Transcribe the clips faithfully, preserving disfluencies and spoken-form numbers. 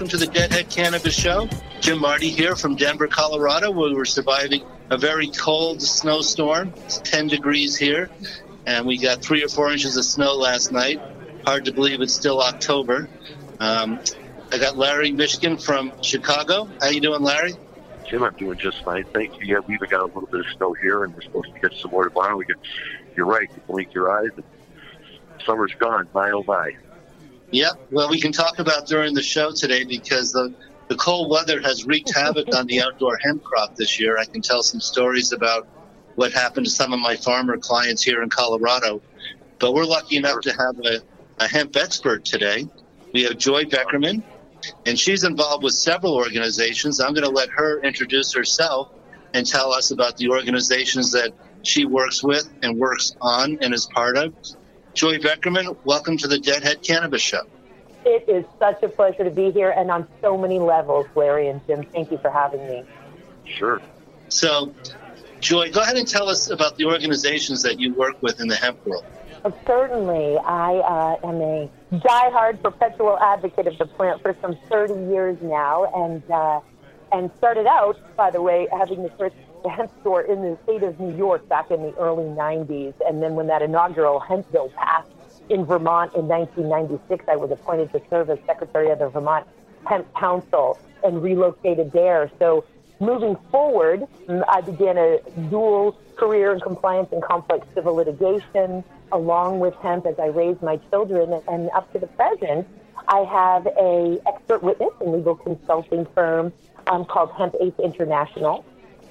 welcome to the Deadhead Cannabis Show. Jim Marty here from Denver, Colorado, where we're surviving a very cold snowstorm. It's ten degrees here, and we got three or four inches of snow last night. Hard to believe it's still October. Um, I got Larry Mishkin from Chicago. How you doing, Larry? Jim, I'm doing just fine. Thank you. Yeah, we even got a little bit of snow here, and we're supposed to get some more tomorrow. We get, you're right. You blink your eyes, and summer's gone. My, oh, my. Yeah, well, we can talk about during the show today because the, the cold weather has wreaked havoc on the outdoor hemp crop this year. I can tell some stories about what happened to some of my farmer clients here in Colorado. But we're lucky enough to have a, a hemp expert today. We have Joy Beckerman, and she's involved with several organizations. I'm going to let her introduce herself and tell us about the organizations that she works with and works on and is part of. Joy Beckerman, welcome to the Deadhead Cannabis Show. It is such a pleasure to be here, and on so many levels, Larry and Jim. Thank you for having me. Sure. So, Joy, go ahead and tell us about the organizations that you work with in the hemp world. Well, certainly. I uh, am a diehard perpetual advocate of the plant for some thirty years now, and uh, and started out, by the way, having the first hemp store in the state of New York back in the early nineties. And then when that inaugural hemp bill passed in Vermont in nineteen ninety-six, I was appointed to serve as secretary of the Vermont Hemp Council and relocated there. So moving forward, I began a dual career in compliance and complex civil litigation, along with hemp as I raised my children. And up to the present, I have a expert witness and legal consulting firm um, called Hemp Ace International.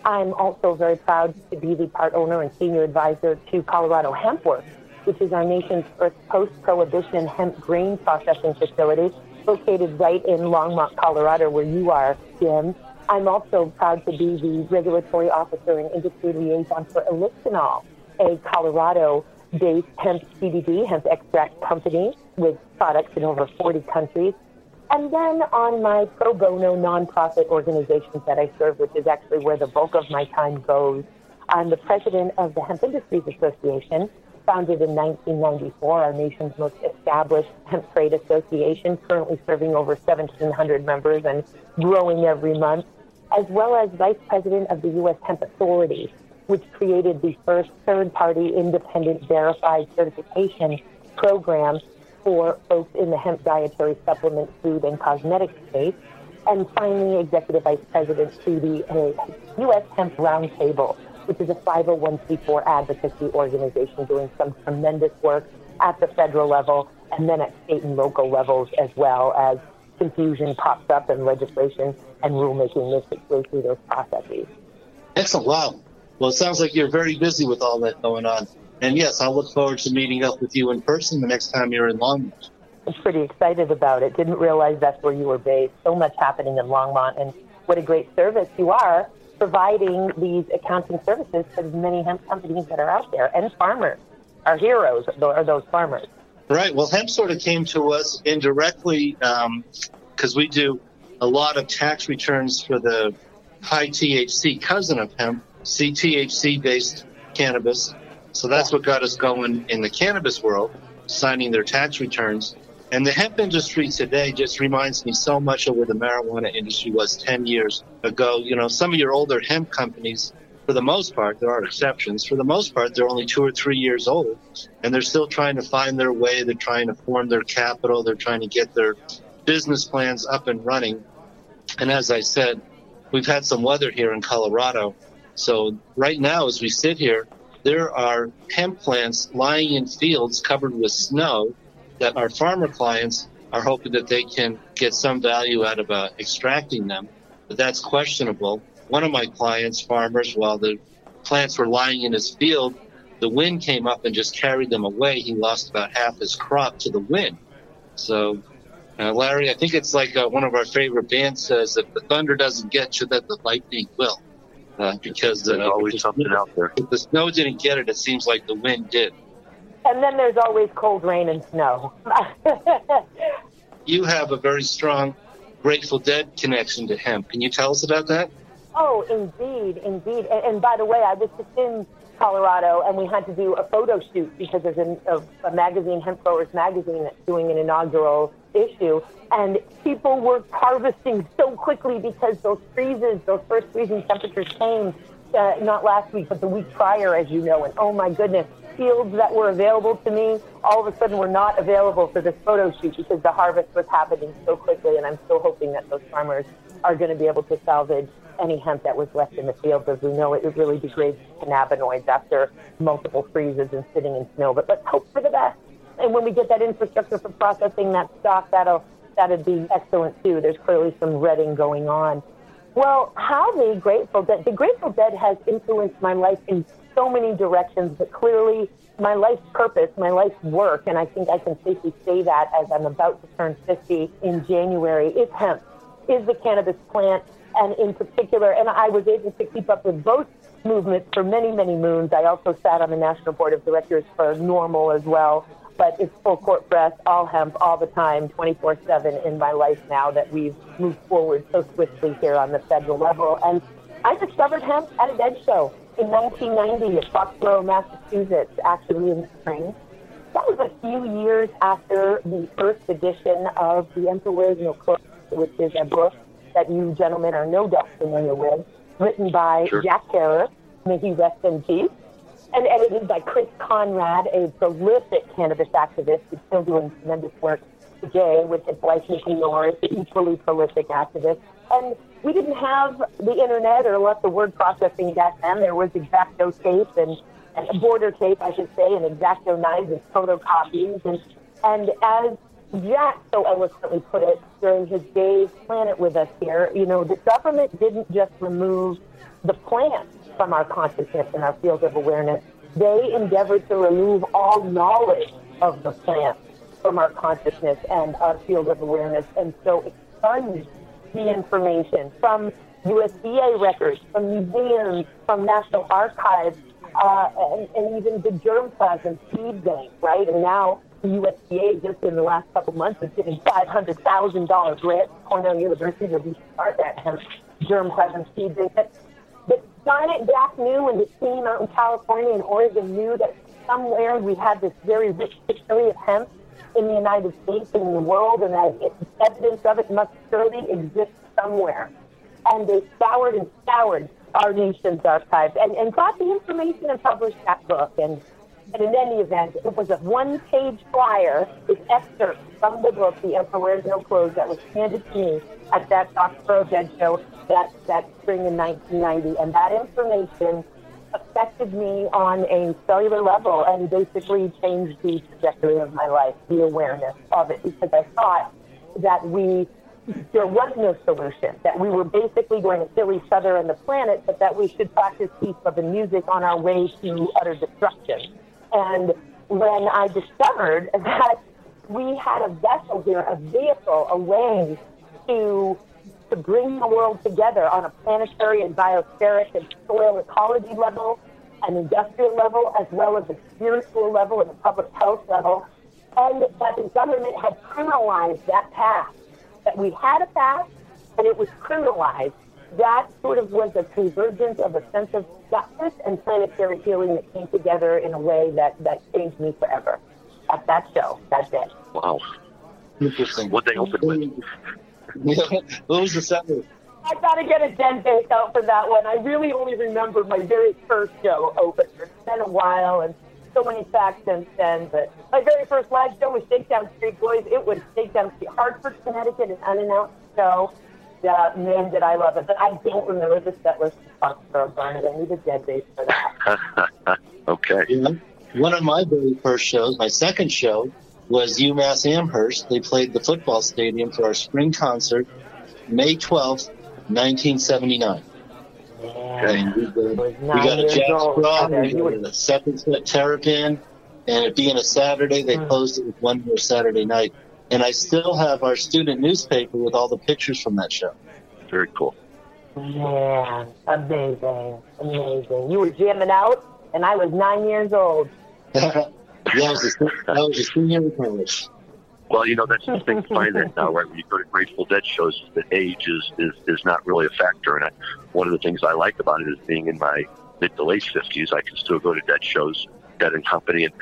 I'm also very proud to be the part owner and senior advisor to Colorado Hemp Works, which is our nation's first post-prohibition hemp grain processing facility located right in Longmont, Colorado, where you are, Jim. I'm also proud to be the regulatory officer and industry liaison for Elixinol, a Colorado-based hemp C B D, hemp extract company with products in over forty countries. And then on my pro bono nonprofit organizations that I serve, which is actually where the bulk of my time goes, I'm the president of the Hemp Industries Association, founded in nineteen ninety-four, our nation's most established hemp trade association, currently serving over seventeen hundred members and growing every month, as well as vice president of the U S Hemp Authority, which created the first third-party independent verified certification program for folks in the hemp dietary supplement, food, and cosmetic space, and finally Executive Vice President to the U S Hemp Roundtable, which is a five oh one c four advocacy organization doing some tremendous work at the federal level and then at state and local levels, as well as confusion pops up in legislation and rulemaking as it goes through those processes. Excellent. Wow. Well, it sounds like you're very busy with all that going on. And yes, I'll look forward to meeting up with you in person the next time you're in Longmont. I'm pretty excited about it. Didn't realize that's where you were based. So much happening in Longmont, and what a great service you are providing these accounting services to the many hemp companies that are out there, and farmers. Our heroes are those farmers. Right. Well, hemp sort of came to us indirectly because um, we do a lot of tax returns for the high T H C cousin of hemp, C T H C-based cannabis. So that's what got us going in the cannabis world, signing their tax returns. And the hemp industry today just reminds me so much of where the marijuana industry was ten years ago. You know, some of your older hemp companies, for the most part, there are exceptions. For the most part, they're only two or three years old, and they're still trying to find their way. They're trying to form their capital. They're trying to get their business plans up and running. And as I said, we've had some weather here in Colorado. So right now, as we sit here, there are hemp plants lying in fields covered with snow that our farmer clients are hoping that they can get some value out of uh, extracting them, but that's questionable. One of my clients, farmers, while the plants were lying in his field, the wind came up and just carried them away. He lost about half his crop to the wind. So, uh, Larry, I think it's like uh, one of our favorite bands says, if the thunder doesn't get you, then the lightning will. Uh, because there's uh, always something out there. If the snow didn't get it, it seems like the wind did. And then there's always cold rain and snow. You have a very strong Grateful Dead connection to hemp. Can you tell us about that? Oh, indeed, indeed. And, and by the way, I was just in Colorado, and we had to do a photo shoot because there's a, a, a magazine, Hemp Growers Magazine, that's doing an inaugural issue. And people were harvesting so quickly because those freezes, those first freezing temperatures came, uh, not last week, but the week prior, as you know. And oh my goodness, fields that were available to me all of a sudden were not available for this photo shoot because the harvest was happening so quickly. And I'm still hoping that those farmers are going to be able to salvage any hemp that was left in the field. As we know, it really degrades cannabinoids after multiple freezes and sitting in snow. But let's hope for the best. And when we get that infrastructure for processing that stock, that'll that'd be excellent too. There's clearly some redding going on. Well, how the Grateful Dead, the Grateful Dead has influenced my life in so many directions, but clearly my life's purpose, my life's work, and I think I can safely say that as I'm about to turn fifty in January, is hemp, is the cannabis plant. And in particular, and I was able to keep up with both movements for many, many moons. I also sat on the National Board of Directors for Normal as well. But it's full court press, all hemp, all the time, twenty-four seven in my life now that we've moved forward so swiftly here on the federal level. And I discovered hemp at a Dead show in nineteen ninety at Foxborough, Massachusetts, actually in the spring. That was a few years after the first edition of The Emperor Wears No Clothes, which is a book that you gentlemen are no doubt familiar with, written by sure. Jack Herrer, may he rest in peace, and edited by Chris Conrad, a prolific cannabis activist who's still doing tremendous work today with his wife, Mickey Norris, equally prolific activist. And we didn't have the internet or lots of word processing back then. There was X-Acto tape and, and border tape, I should say, and X-Acto knives and photocopies. And, and as Jack so eloquently put it during his days, Planet With Us here, you know, the government didn't just remove the plant from our consciousness and our field of awareness. They endeavored to remove all knowledge of the plant from our consciousness and our field of awareness, and so expunged the information from U S D A records, from museums, from National Archives, uh, and, and even the germplasm seed bank, right? And now the U S D A, just in the last couple months, is giving five hundred thousand dollars grant to Cornell University to restart that germplasm seed bank. But Garnet Jack knew, and the team out in California and Oregon knew, that somewhere we had this very rich history of hemp in the United States and in the world, and that evidence of it must surely exist somewhere. And they scoured and scoured our nation's archives and, and got the information and published that book. And And in any event, it was a one-page flyer with excerpts from the book, The Emperor Wears No Clothes, that was handed to me at that Foxborough Dead show that, that spring in nineteen ninety. And that information affected me on a cellular level and basically changed the trajectory of my life, the awareness of it, because I thought that we, there was no solution, that we were basically going to kill each other and the planet, but that we should practice peace, love, and music on our way to utter destruction. And when I discovered that we had a vessel here, a vehicle, a way to to bring the world together on a planetary and biospheric and soil ecology level, an industrial level, as well as a spiritual level and a public health level, and that the government had criminalized that path, that we had a path and it was criminalized, that sort of was a convergence of a sense of justice and planetary healing that came together in a way that, that changed me forever. At that show, that day. Wow. Interesting. What they opened with. Yeah. What was the sentence? I got to get a den date out for that one. I really only remember my very first show opener. It's been a while and so many facts since then, but my very first live show was Shakedown Street Boys. It was Shakedown Street, Hartford, Connecticut, an unannounced show. The name that I love it, but I don't remember the settlers to Foxborough, Barnett. I need a dead base for that. Okay. Yeah. One of my very first shows, my second show, was UMass Amherst. They played the football stadium for our spring concert, May twelfth, nineteen seventy-nine. Yeah. And we, did, we got a Jack Straw, we got a second set Terrapin, and it being a Saturday, they mm. closed it with one more Saturday night. And I still have our student newspaper with all the pictures from that show. Very cool. Yeah, amazing, amazing. You were jamming out, and I was nine years old. Yeah, I was a senior in college. Well, you know, that's the thing to find that now, right? When you go to Grateful Dead shows, that age is, is, is not really a factor. And I, one of the things I like about it is being in my mid to late fifties, I can still go to Dead shows, Dead and Company, and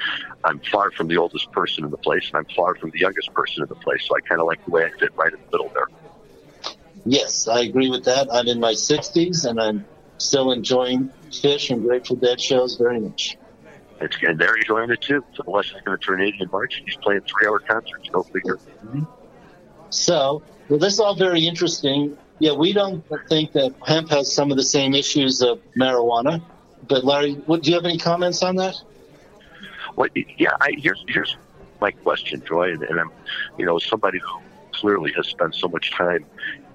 I'm far from the oldest person in the place, and I'm far from the youngest person in the place, so I kind of like the way I fit right in the middle there. Yes, I agree with that. I'm in my sixties, and I'm still enjoying Fish and Grateful Dead shows very much. It's, and they're enjoying it, too. So Les is going to turn eighty in March, and he's playing three-hour concerts. Go figure. Mm-hmm. So, well, this is all very interesting. Yeah, we don't think that hemp has some of the same issues of marijuana. But, Larry, what, do you have any comments on that? Well, yeah, I, here's here's my question, Joy. And, and I'm, you know, somebody who clearly has spent so much time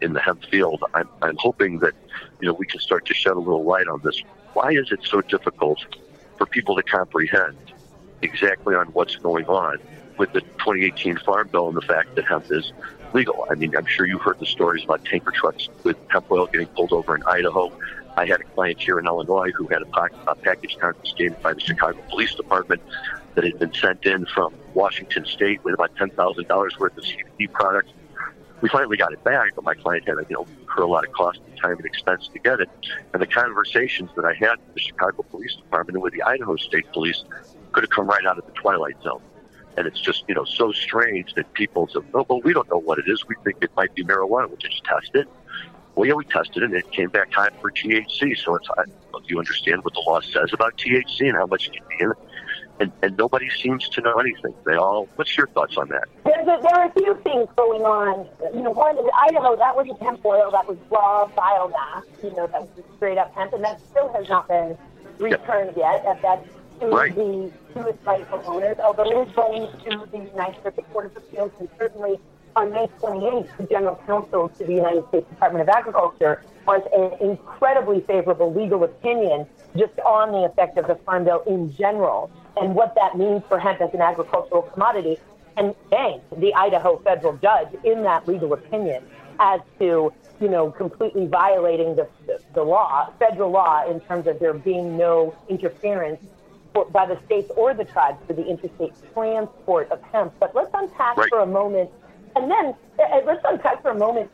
in the hemp field, I'm, I'm hoping that, you know, we can start to shed a little light on this. Why is it so difficult for people to comprehend exactly on what's going on with the twenty eighteen Farm Bill and the fact that hemp is legal? I mean, I'm sure you've heard the stories about tanker trucks with hemp oil getting pulled over in Idaho. I had a client here in Illinois who had a, pack, a package confiscated by the Chicago Police Department that had been sent in from Washington State with about ten thousand dollars worth of C B D products. We finally got it back, but my client had, you know, incurred a lot of cost and time and expense to get it. And the conversations that I had with the Chicago Police Department and with the Idaho State Police could have come right out of the Twilight Zone. And it's just, you know, so strange that people say, oh, well, we don't know what it is. We think it might be marijuana. We'll just test it. Well, yeah, we tested it, and it came back high for T H C. So it's, I don't know if you understand what the law says about T H C and how much it can be in it. And, and nobody seems to know anything. They all, what's your thoughts on that? There's a, there are a few things going on. You know, one, in Idaho, that was a hemp oil that was raw biomass, you know, that was straight up hemp, and that still has not been returned yet. That, that's to right. the to its rightful owners, although it is going to the Ninth Circuit Court of Appeals, and certainly on May twenty-eighth, the General Counsel to the United States Department of Agriculture was an incredibly favorable legal opinion just on the effect of the Farm Bill in general, and what that means for hemp as an agricultural commodity, and dang, the Idaho federal judge in that legal opinion as to, you know, completely violating the the law, federal law, in terms of there being no interference for, by the states or the tribes for the interstate transport of hemp. But let's unpack right. for a moment, and then uh, let's unpack for a moment,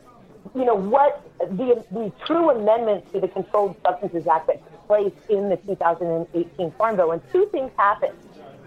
you know, what the the true amendments to the Controlled Substances Act that took place in the two thousand eighteen Farm Bill, and two things happened.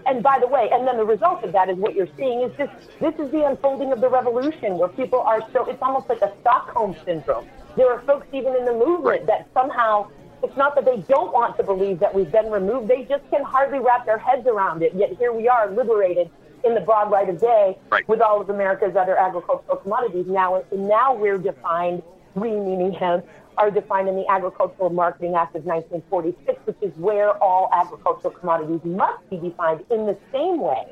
And by the way, and then the result of that is what you're seeing is just, this is the unfolding of the revolution where people are so, it's almost like a Stockholm syndrome. There are folks even in the movement right. that somehow, it's not that they don't want to believe that we've been removed, they just can hardly wrap their heads around it, yet here we are liberated in the broad light of day right. with all of America's other agricultural commodities. Now, now we're defined, we meaning hemp, are defined in the Agricultural Marketing Act of nineteen forty-six, which is where all agricultural commodities must be defined in the same way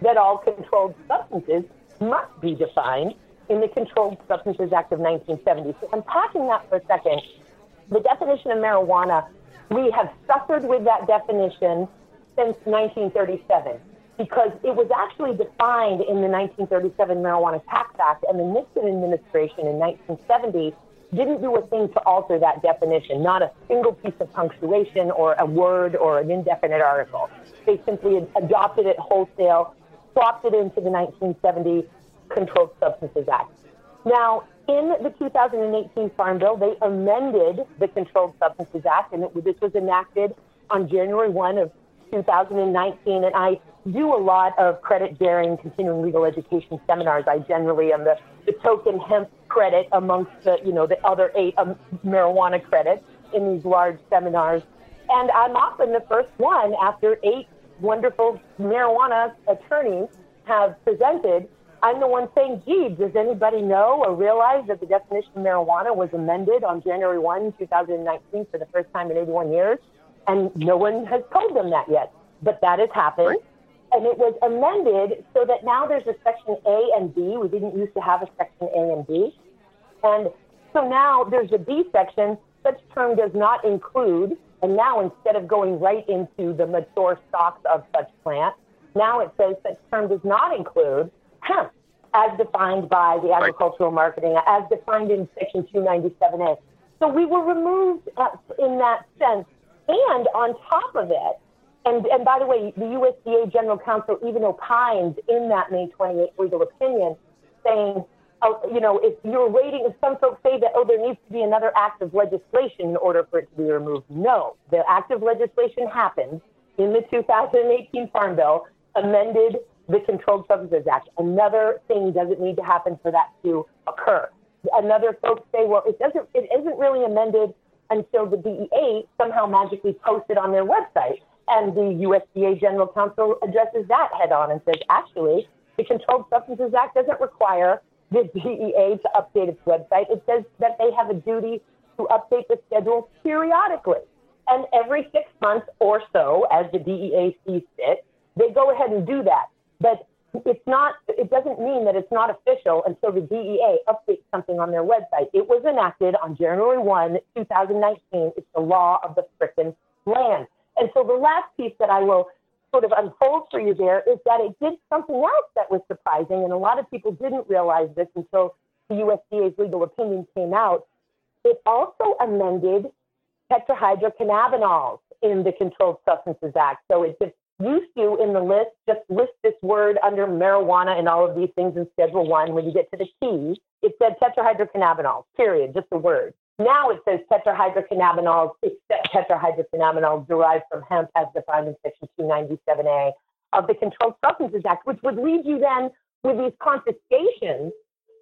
that all controlled substances must be defined in the Controlled Substances Act of nineteen seventy. So unpacking that for a second, the definition of marijuana, we have suffered with that definition since nineteen thirty-seven. Because it was actually defined in the nineteen thirty-seven Marijuana Tax Act, and the Nixon administration in nineteen seventy didn't do a thing to alter that definition, not a single piece of punctuation or a word or an indefinite article. They simply adopted it wholesale, swapped it into the nineteen seventy Controlled Substances Act. Now, in the two thousand eighteen Farm Bill, they amended the Controlled Substances Act, and it, this was enacted on January first of two thousand nineteen, and I do a lot of credit-bearing continuing legal education seminars. I generally am the, the token hemp credit amongst the, you know, the other eight um, marijuana credits in these large seminars. And I'm often the first one after eight wonderful marijuana attorneys have presented. I'm the one saying, gee, does anybody know or realize that the definition of marijuana was amended on January first, two thousand nineteen for the first time in eighty-one years? And no one has told them that yet, but that has happened. Right. And it was amended so that now there's a section A and B. We didn't used to have a section A and B. And so now there's a B section. Such term does not include. And now instead of going right into the mature stocks of such plant, now it says such term does not include hemp as defined by the Agricultural Marketing, as defined in section two ninety-seven A. So we were removed in that sense. And on top of it, and, and by the way, the U S D A General Counsel even opines in that May twenty-eighth legal opinion, saying uh, you know, if you're waiting, some folks say that, oh, there needs to be another act of legislation in order for it to be removed. No, the act of legislation happened in the two thousand eighteen Farm Bill, amended the Controlled Substances Act. Another thing doesn't need to happen for that to occur. Another folks say, well, it doesn't, it isn't really amended until the D E A somehow magically posted on their website. And the U S D A General Counsel addresses that head on and says, actually, the Controlled Substances Act doesn't require the D E A to update its website. It says that they have a duty to update the schedule periodically. And every six months or so, as the D E A sees fit, they go ahead and do that. But it's not, it doesn't mean that it's not official until the D E A updates something on their website. It was enacted on January first, two thousand nineteen. It's the law of the frickin' land. And so the last piece that I will sort of unfold for you there is that it did something else that was surprising, and a lot of people didn't realize this until the U S D A's legal opinion came out. It also amended tetrahydrocannabinols in the Controlled Substances Act. So it just used to, in the list, just list this word under marijuana and all of these things in Schedule one. When you get to the T, it said tetrahydrocannabinol, period, just the word. Now it says tetrahydrocannabinol, except tetrahydrocannabinol derived from hemp as defined in Section two ninety-seven A of the Controlled Substances Act, which would lead you then with these confiscations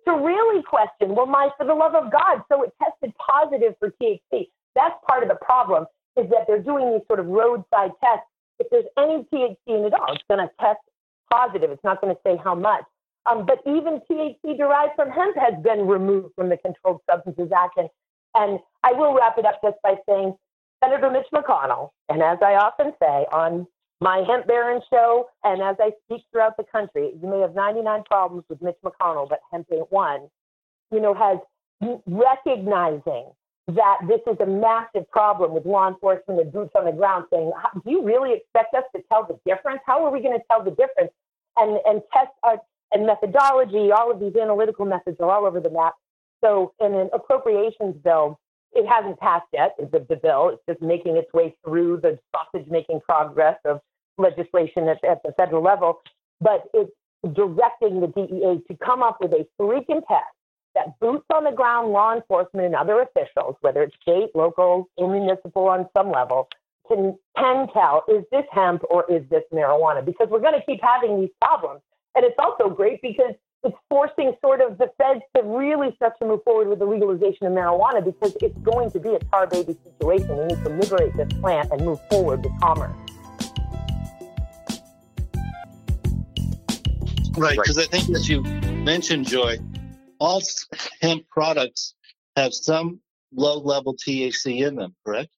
to really question, well, my, for the love of God, so it tested positive for T H C. That's part of the problem, is that they're doing these sort of roadside tests. If there's any T H C in it all, it's going to test positive. It's not going to say how much. Um, but even T H C derived from hemp has been removed from the Controlled Substances Act. And, and I will wrap it up just by saying Senator Mitch McConnell, and as I often say on my Hemp Baron show, and as I speak throughout the country, you may have ninety-nine problems with Mitch McConnell, but hemp ain't one, you know, has recognizing that this is a massive problem with law enforcement and boots on the ground saying, do you really expect us to tell the difference? How are we going to tell the difference? And and test our, and methodology, all of these analytical methods are all over the map. So in an appropriations bill, it hasn't passed yet, the, the bill. It's just making its way through the sausage-making progress of legislation at, at the federal level. But it's directing the D E A to come up with a freaking test that boots on the ground law enforcement and other officials, whether it's state, local, or municipal on some level, can, can tell, is this hemp or is this marijuana? Because we're going to keep having these problems. And it's also great because it's forcing sort of the feds to really start to move forward with the legalization of marijuana, because it's going to be a tar baby situation. We need to liberate this plant and move forward with commerce. Right, because I think, as you mentioned, Joy, all hemp products have some low-level T H C in them, correct?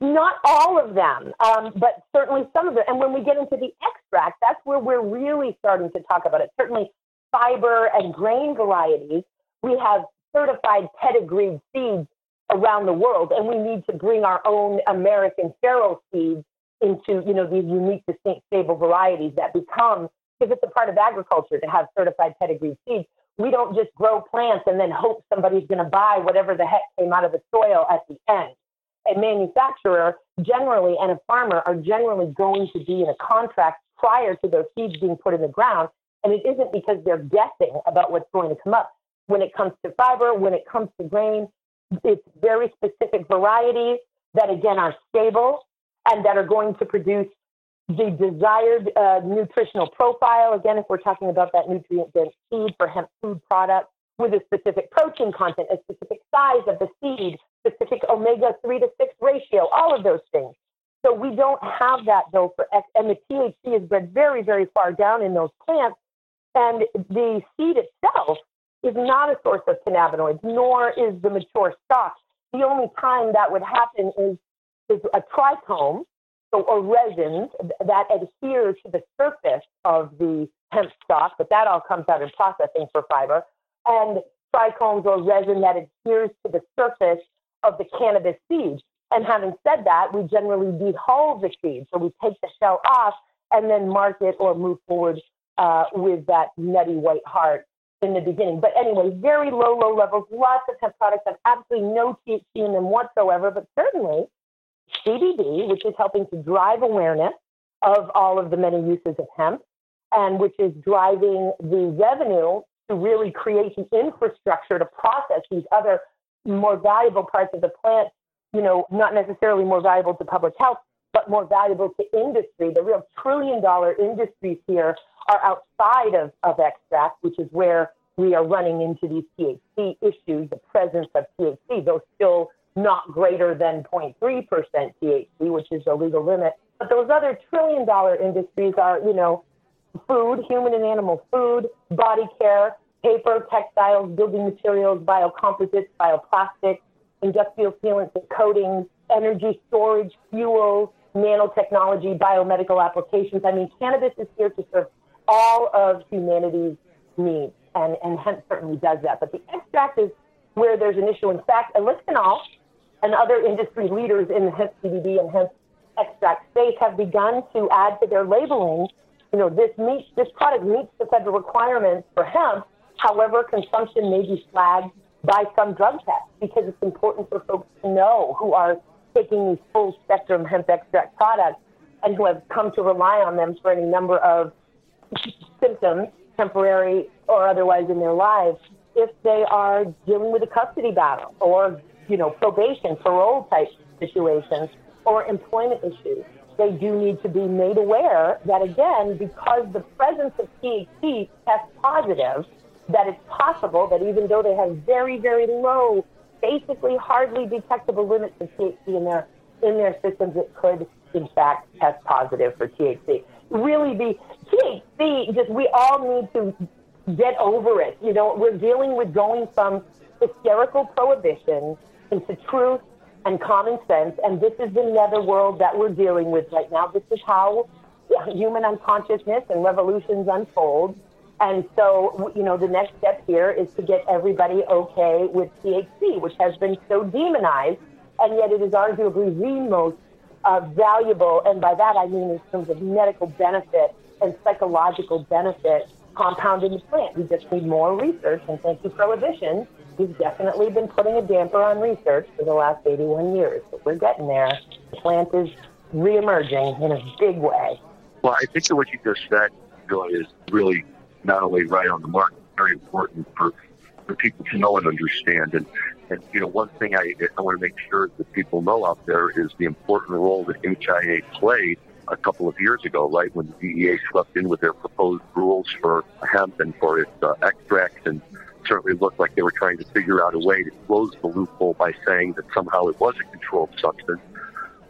Not all of them, um, but certainly some of them. And when we get into the extract, that's where we're really starting to talk about it. Certainly fiber and grain varieties, we have certified pedigreed seeds around the world, and we need to bring our own American feral seeds into, you know, these unique, distinct, stable varieties that become, because it's a part of agriculture to have certified pedigreed seeds. We don't just grow plants and then hope somebody's going to buy whatever the heck came out of the soil at the end. A manufacturer generally and a farmer are generally going to be in a contract prior to their seeds being put in the ground. And it isn't because they're guessing about what's going to come up. When it comes to fiber, when it comes to grain, it's very specific varieties that, again, are stable and that are going to produce the desired uh, nutritional profile, again, if we're talking about that nutrient-dense seed for hemp food products, with a specific protein content, a specific size of the seed, specific omega three to six ratio, all of those things. So we don't have that, though, for X, and the T H C is bred very, very far down in those plants, and the seed itself is not a source of cannabinoids, nor is the mature stock. The only time that would happen is, is a trichome, So, or resins that adhere to the surface of the hemp stalk, but that all comes out in processing for fiber, and trichomes or resin that adheres to the surface of the cannabis seed. And having said that, we generally dehull the seed. So we take the shell off and then mark it or move forward uh, with that nutty white heart in the beginning. But anyway, very low, low levels, lots of hemp products have absolutely no T H C in them whatsoever, but certainly C B D, which is helping to drive awareness of all of the many uses of hemp, and which is driving the revenue to really create the infrastructure to process these other more valuable parts of the plant, you know, not necessarily more valuable to public health, but more valuable to industry. The real trillion-dollar industries here are outside of, of extract, which is where we are running into these T H C issues, the presence of T H C, though still not greater than zero point three percent T H C, which is the legal limit. But those other trillion-dollar industries are, you know, food, human and animal food, body care, paper, textiles, building materials, biocomposites, bioplastics, industrial sealants and coatings, energy storage, fuel, nanotechnology, biomedical applications. I mean, cannabis is here to serve all of humanity's needs, and, and hemp certainly does that. But the extract is where there's an issue. In fact, Elixinol and other industry leaders in the hemp C B D and hemp extract space have begun to add to their labeling, you know, this meets, this product meets the federal requirements for hemp. However, consumption may be flagged by some drug tests because it's important for folks to know who are taking these full spectrum hemp extract products and who have come to rely on them for any number of symptoms, temporary or otherwise, in their lives, if they are dealing with a custody battle or, you know, probation, parole type situations or employment issues. They do need to be made aware that, again, because the presence of T H C tests positive, that it's possible that even though they have very, very low, basically hardly detectable limits of T H C in their in their systems, it could, in fact, test positive for T H C. Really, the T H C, just we all need to get over it. You know, we're dealing with going from hysterical prohibition into truth and common sense, and this is the netherworld that we're dealing with right now. This is how human unconsciousness and revolutions unfold. And so, you know, the next step here is to get everybody okay with T H C, which has been so demonized, and yet it is arguably the most uh, valuable, and by that I mean in terms of medical benefit and psychological benefit, compound in the plant. We just need more research, and thank you, Prohibition. We've definitely been putting a damper on research for the last eighty-one years, but we're getting there. The plant is reemerging in a big way. Well, I think that what you just said, Joy, is really not only right on the mark, very important for, for people to know and understand. And, and you know, one thing I, I want to make sure that people know out there is the important role that H I A played a couple of years ago, right, when the D E A swept in with their proposed rules for hemp and for its uh, extracts, and certainly looked like they were trying to figure out a way to close the loophole by saying that somehow it was a controlled substance.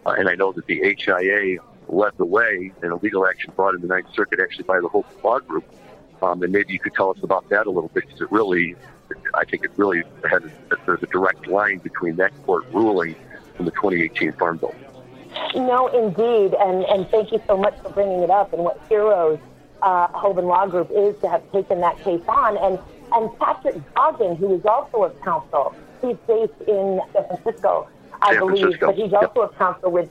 Uh, and I know that the H I A led the way in a legal action brought in the Ninth Circuit, actually by the Hoban Law Group. Um, and maybe you could tell us about that a little bit, because it really, I think it really has, there's a direct line between that court ruling and the twenty eighteen Farm Bill. No, indeed. And, and thank you so much for bringing it up, and what heroes uh, Hoban Law Group is to have taken that case on. And, and Patrick Dagen, who is also of counsel, he's based in San Francisco, I San believe, Francisco. But he's also of yep. counsel with,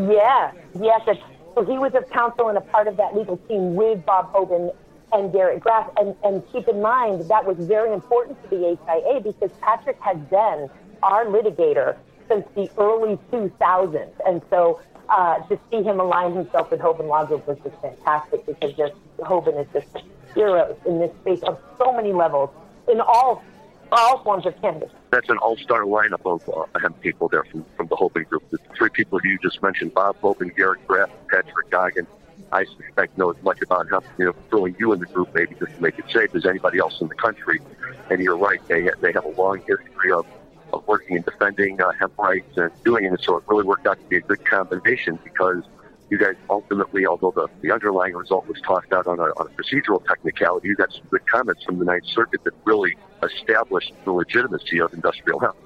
yeah, yes. Yeah, so he was of counsel and a part of that legal team with Bob Hoban and Garrett Graff. And, and keep in mind, that was very important to the H I A because Patrick has been our litigator since the early two thousands. And so uh, to see him align himself with Hoban Law Group was just fantastic, because just Hoban is just heroes in this space on so many levels, in all all forms of cannabis. That's an all-star lineup of uh, hemp people there from, from the Hoban Group. The three people you just mentioned, Bob Hoban, Garrett Graff, Patrick Dagen, I suspect know as much about hemp, you know, throwing you in the group maybe just to make it safe, as anybody else in the country. And you're right, they they have a long history of, of working and defending uh, hemp rights and doing it. So it really worked out to be a good combination, because you guys ultimately, although the, the underlying result was tossed out on a, on a procedural technicality, you got some good comments from the Ninth Circuit that really established the legitimacy of industrial hemp.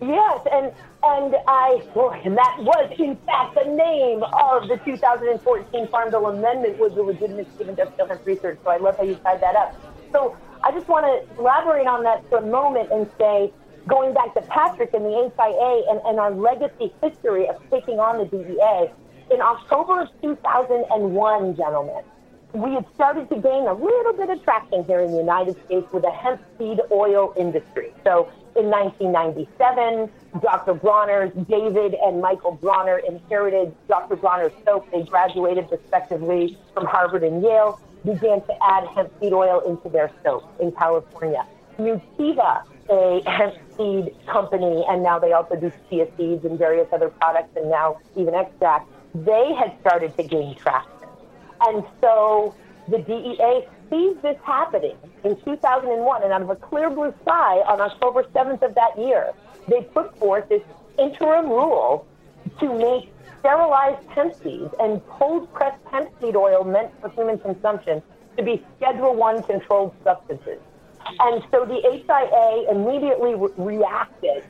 Yes, and and I, boy, and that was in fact the name of the two thousand fourteen Farm Bill Amendment, was the legitimacy of industrial hemp research. So I love how you tied that up. So I just want to elaborate on that for a moment and say, going back to Patrick and the H I A and, and our legacy history of taking on the D E A, in October of two thousand one, gentlemen, we had started to gain a little bit of traction here in the United States with the hemp seed oil industry. So in nineteen ninety-seven, Doctor Bronner's, David and Michael Bronner inherited Doctor Bronner's soap. They graduated respectively from Harvard and Yale. began to add hemp seed oil into their soap in California. Nutiva, a hemp seed company, and now they also do chia seeds and various other products and now even extracts, they had started to gain traction. And so the D E A sees this happening in two thousand one, and out of a clear blue sky on October seventh of that year, they put forth this interim rule to make sterilized hemp seeds and cold-pressed hemp seed oil meant for human consumption to be Schedule one controlled substances. And so the H I A immediately re- reacted,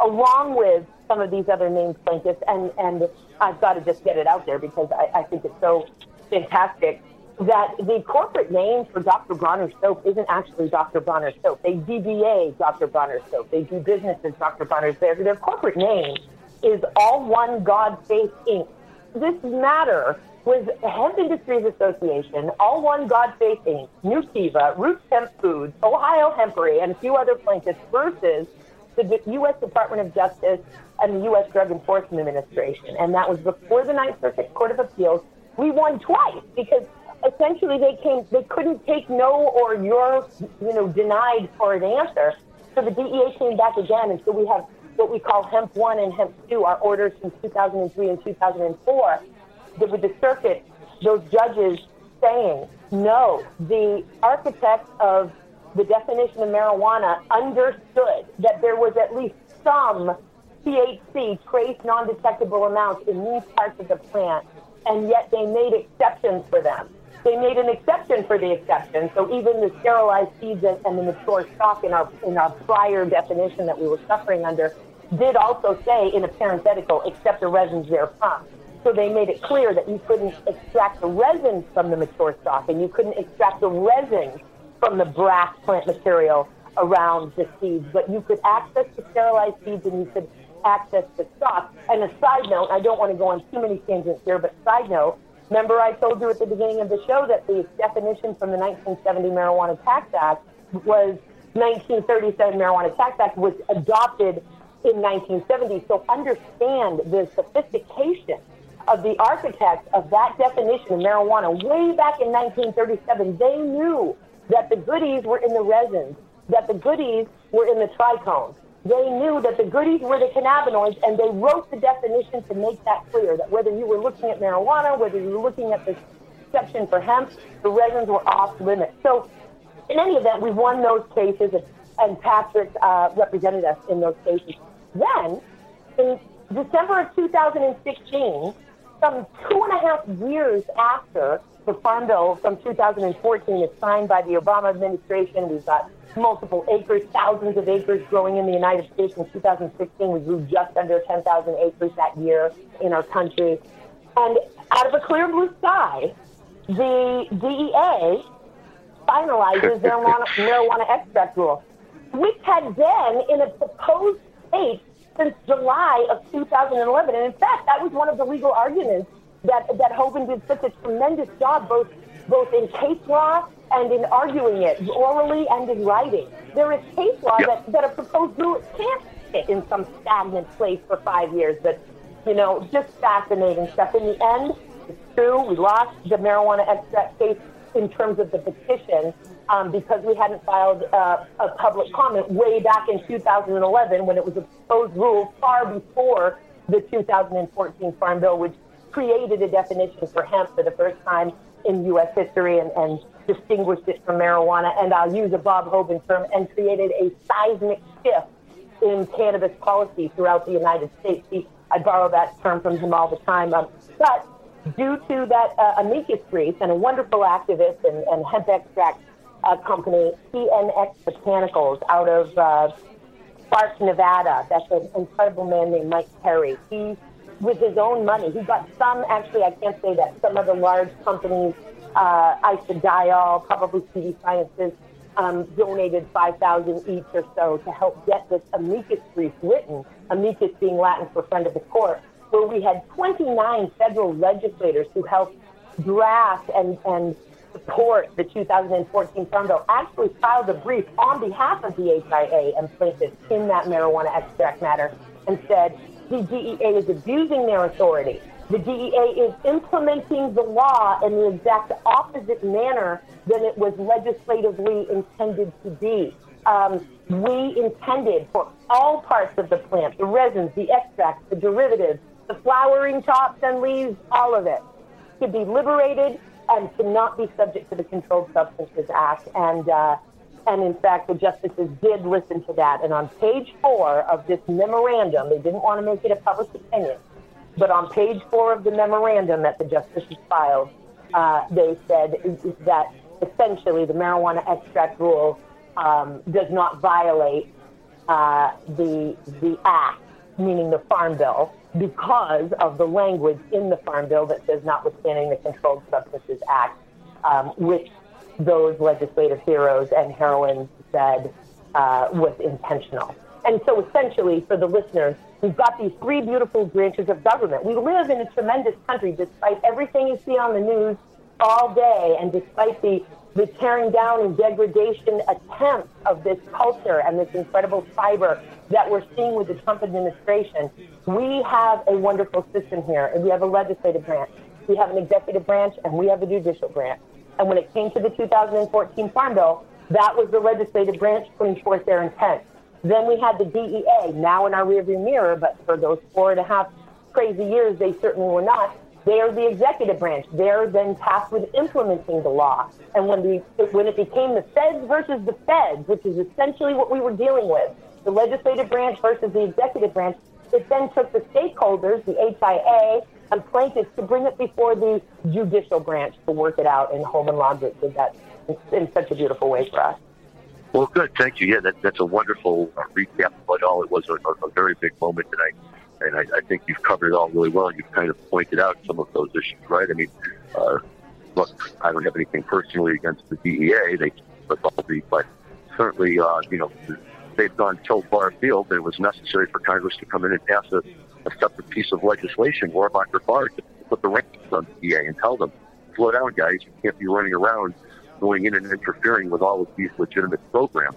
along with some of these other named plaintiffs, and, and I've got to just get it out there because I, I think it's so fantastic that the corporate name for Doctor Bronner soap isn't actually Doctor Bronner soap. They D B A Doctor Bronner soap. They do business as Doctor Bronner's. Their, their corporate name is All One God Faith, Incorporated. This matter was Hemp Industries Association, All One God Faith, Incorporated, Nutiva, Roots Hemp Foods, Ohio Hempery, and a few other plaintiffs versus the U S Department of Justice and the U S Drug Enforcement Administration. And that was before the Ninth Circuit Court of Appeals. We won twice because essentially they came, they couldn't take no or your, you know, denied for an answer. So the D E A came back again, and so we have what we call Hemp one and Hemp two, our orders from two thousand three and two thousand four, that with the circuit, those judges saying, no, the architect of the definition of marijuana understood that there was at least some T H C, trace non-detectable amounts, in these parts of the plant, and yet they made exceptions for them. They made an exception for the exception, so even the sterilized seeds and, and the mature stock in our in our prior definition that we were suffering under did also say in a parenthetical, except the resins therefrom. So they made it clear that you couldn't extract the resins from the mature stock, and you couldn't extract the resins from the brass plant material around the seeds, but you could access the sterilized seeds and you could access the stock. And a side note, I don't want to go on too many tangents here, but side note, remember I told you at the beginning of the show that the definition from the nineteen seventy Marijuana Tax Act was nineteen thirty-seven Marijuana Tax Act was adopted in nineteen seventy. So understand the sophistication of the architects of that definition of marijuana way back in nineteen thirty-seven. They knew that the goodies were in the resins, that the goodies were in the trichomes. They knew that the goodies were the cannabinoids, and they wrote the definition to make that clear, that whether you were looking at marijuana, whether you were looking at the exception for hemp, the resins were off limits. So in any event, we won those cases, and, and Patrick uh, represented us in those cases. Then, in December of two thousand sixteen, some two and a half years after the Farm Bill from two thousand fourteen is signed by the Obama administration, we've got multiple acres, thousands of acres growing in the United States. In two thousand sixteen, we grew just under ten thousand acres that year in our country. And out of a clear blue sky, the D E A finalizes their marijuana, marijuana extract rule, which had been in a proposed state since July of two thousand eleven. And in fact, that was one of the legal arguments that, that Hoban did such a tremendous job, both both in case law and in arguing it, orally and in writing. There is case law yep. that, that a proposed rule can't sit in some stagnant place for five years. But, you know, just fascinating stuff. In the end, it's true, we lost the marijuana extract case in terms of the petition um, because we hadn't filed uh, a public comment way back in two thousand eleven when it was a proposed rule far before the two thousand fourteen Farm Bill, which created a definition for hemp for the first time in U S history and, and distinguished it from marijuana, and I'll use a Bob Hoban term, and created a seismic shift in cannabis policy throughout the United States. See, I borrow that term from him all the time. Um, but due to that uh, amicus brief and a wonderful activist and, and hemp extract uh, company, C N X Botanicals, out of uh, Sparks, Nevada, that's an incredible man named Mike Perry. He, with his own money, he got some, actually, I can't say that, some of the large companies, Uh, Isodiol, probably C D Sciences, um, donated five thousand each or so to help get this amicus brief written, amicus being Latin for friend of the court, where we had twenty-nine federal legislators who helped draft and, and support the two thousand fourteen Farm Bill, actually filed a brief on behalf of the H I A and plaintiffs in that marijuana extract matter and said, the D E A is abusing their authority. The D E A is implementing the law in the exact opposite manner than it was legislatively intended to be. Um, we intended for all parts of the plant, the resins, the extracts, the derivatives, the flowering tops and leaves, all of it, to be liberated and to not be subject to the Controlled Substances Act. And, uh, and in fact, the justices did listen to that. And on page four of this memorandum, they didn't want to make it a public opinion, but on page four of the memorandum that the justices filed, uh, they said that essentially the marijuana extract rule um, does not violate uh, the the act, meaning the Farm Bill, because of the language in the Farm Bill that says notwithstanding the Controlled Substances Act, um, which those legislative heroes and heroines said uh, was intentional. And so essentially, for the listeners, we've got these three beautiful branches of government. We live in a tremendous country, despite everything you see on the news all day, and despite the, the tearing down and degradation attempts of this culture and this incredible fiber that we're seeing with the Trump administration. We have a wonderful system here, and we have a legislative branch, we have an executive branch, and we have a judicial branch. And when it came to the two thousand fourteen Farm Bill, that was the legislative branch putting forth their intent. Then we had the D E A, now in our rearview mirror, but for those four and a half crazy years, they certainly were not. They are the executive branch. They're then tasked with implementing the law. And when the when it became the feds versus the feds, which is essentially what we were dealing with, the legislative branch versus the executive branch, it then took the stakeholders, the H I A, and plaintiffs to bring it before the judicial branch to work it out, and Hoban Law Group did that in such a beautiful way for us. Well, good. Thank you. Yeah, that, that's a wonderful uh, recap of what all it was, a, a very big moment tonight. And I, I think you've covered it all really well. You've kind of pointed out some of those issues, right? I mean, uh, look, I don't have anything personally against the D E A, they, but, but certainly, uh, you know, they've gone so far afield that it was necessary for Congress to come in and pass a, a separate piece of legislation, law after law, to put the reins on the D E A and tell them, slow down, guys, you can't be running around going in and interfering with all of these legitimate programs.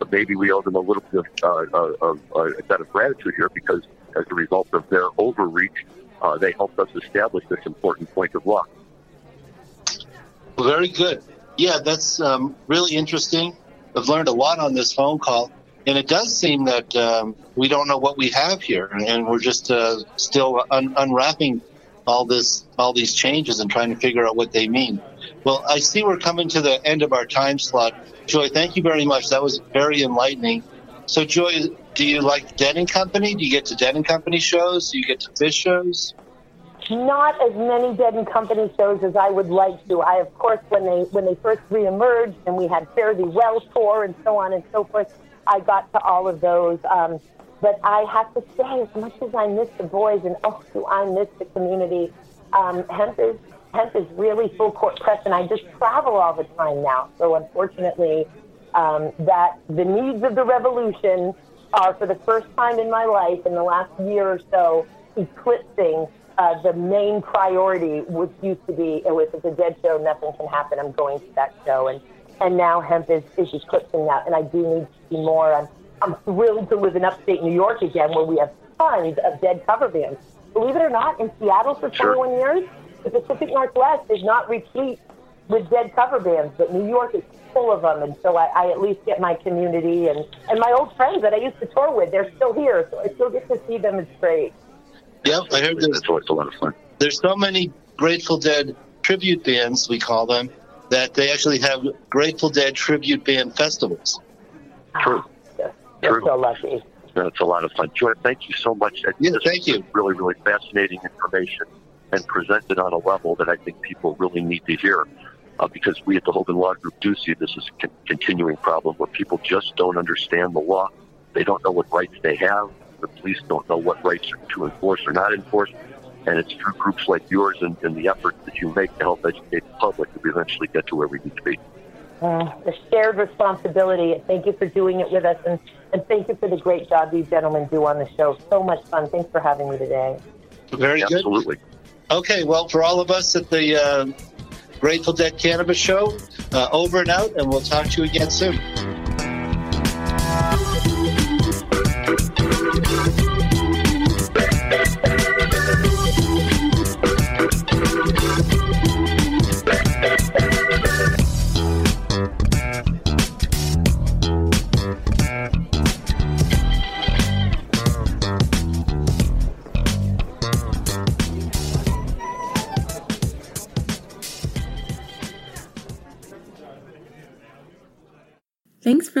But maybe we owe them a little bit of, uh, of uh, a debt of gratitude here, because as a result of their overreach, uh, they helped us establish this important point of law. Very good. Yeah, that's um, really interesting. I've learned a lot on this phone call, and it does seem that um, we don't know what we have here, and we're just uh, still un- unwrapping all this, all these changes and trying to figure out what they mean. Well, I see we're coming to the end of our time slot. Joy, thank you very much. That was very enlightening. So, Joy, do you like Dead and Company? Do you get to Dead and Company shows? Do you get to fish shows? Not as many Dead and Company shows as I would like to. I, of course, when they when they first reemerged and we had Fare Thee Well tour and so on and so forth, I got to all of those. Um, but I have to say, as much as I miss the boys, and oh, do I miss the community, um, hemp is... Hemp is really full court press, and I just travel all the time now. So unfortunately, um, that the needs of the revolution are, for the first time in my life in the last year or so, eclipsing uh, the main priority, which used to be, if it's a dead show, nothing can happen, I'm going to that show. And, and now hemp is, is eclipsing that, and I do need to see more. I'm, I'm thrilled to live in upstate New York again, where we have tons of dead cover bands. Believe it or not, in Seattle for twenty-one sure. years, the Pacific Northwest is not replete with dead cover bands, but New York is full of them. And so I, I at least get my community and, and my old friends that I used to tour with. They're still here, so I still get to see them. It's great. Yep, I heard there's, that's a lot of fun. There's so many Grateful Dead tribute bands, we call them, that they actually have Grateful Dead tribute band festivals. True. They're ah, so lucky. That's a lot of fun. Joy, thank you so much. Yeah, thank you. Really, really fascinating information, and presented on a level that I think people really need to hear, uh, because we at the Hoban Law Group do see this as a con- continuing problem where people just don't understand the law. They don't know what rights they have. The police don't know what rights to enforce or not enforce. And it's through groups like yours and, and the efforts that you make to help educate the public that we eventually get to where we need to be. Uh, the shared responsibility, and thank you for doing it with us, and, and thank you for the great job these gentlemen do on the show. So much fun. Thanks for having me today. Very good. Absolutely. Okay, well, for all of us at the uh, Grateful Dead Cannabis Show, uh, over and out, and we'll talk to you again soon. Thanks for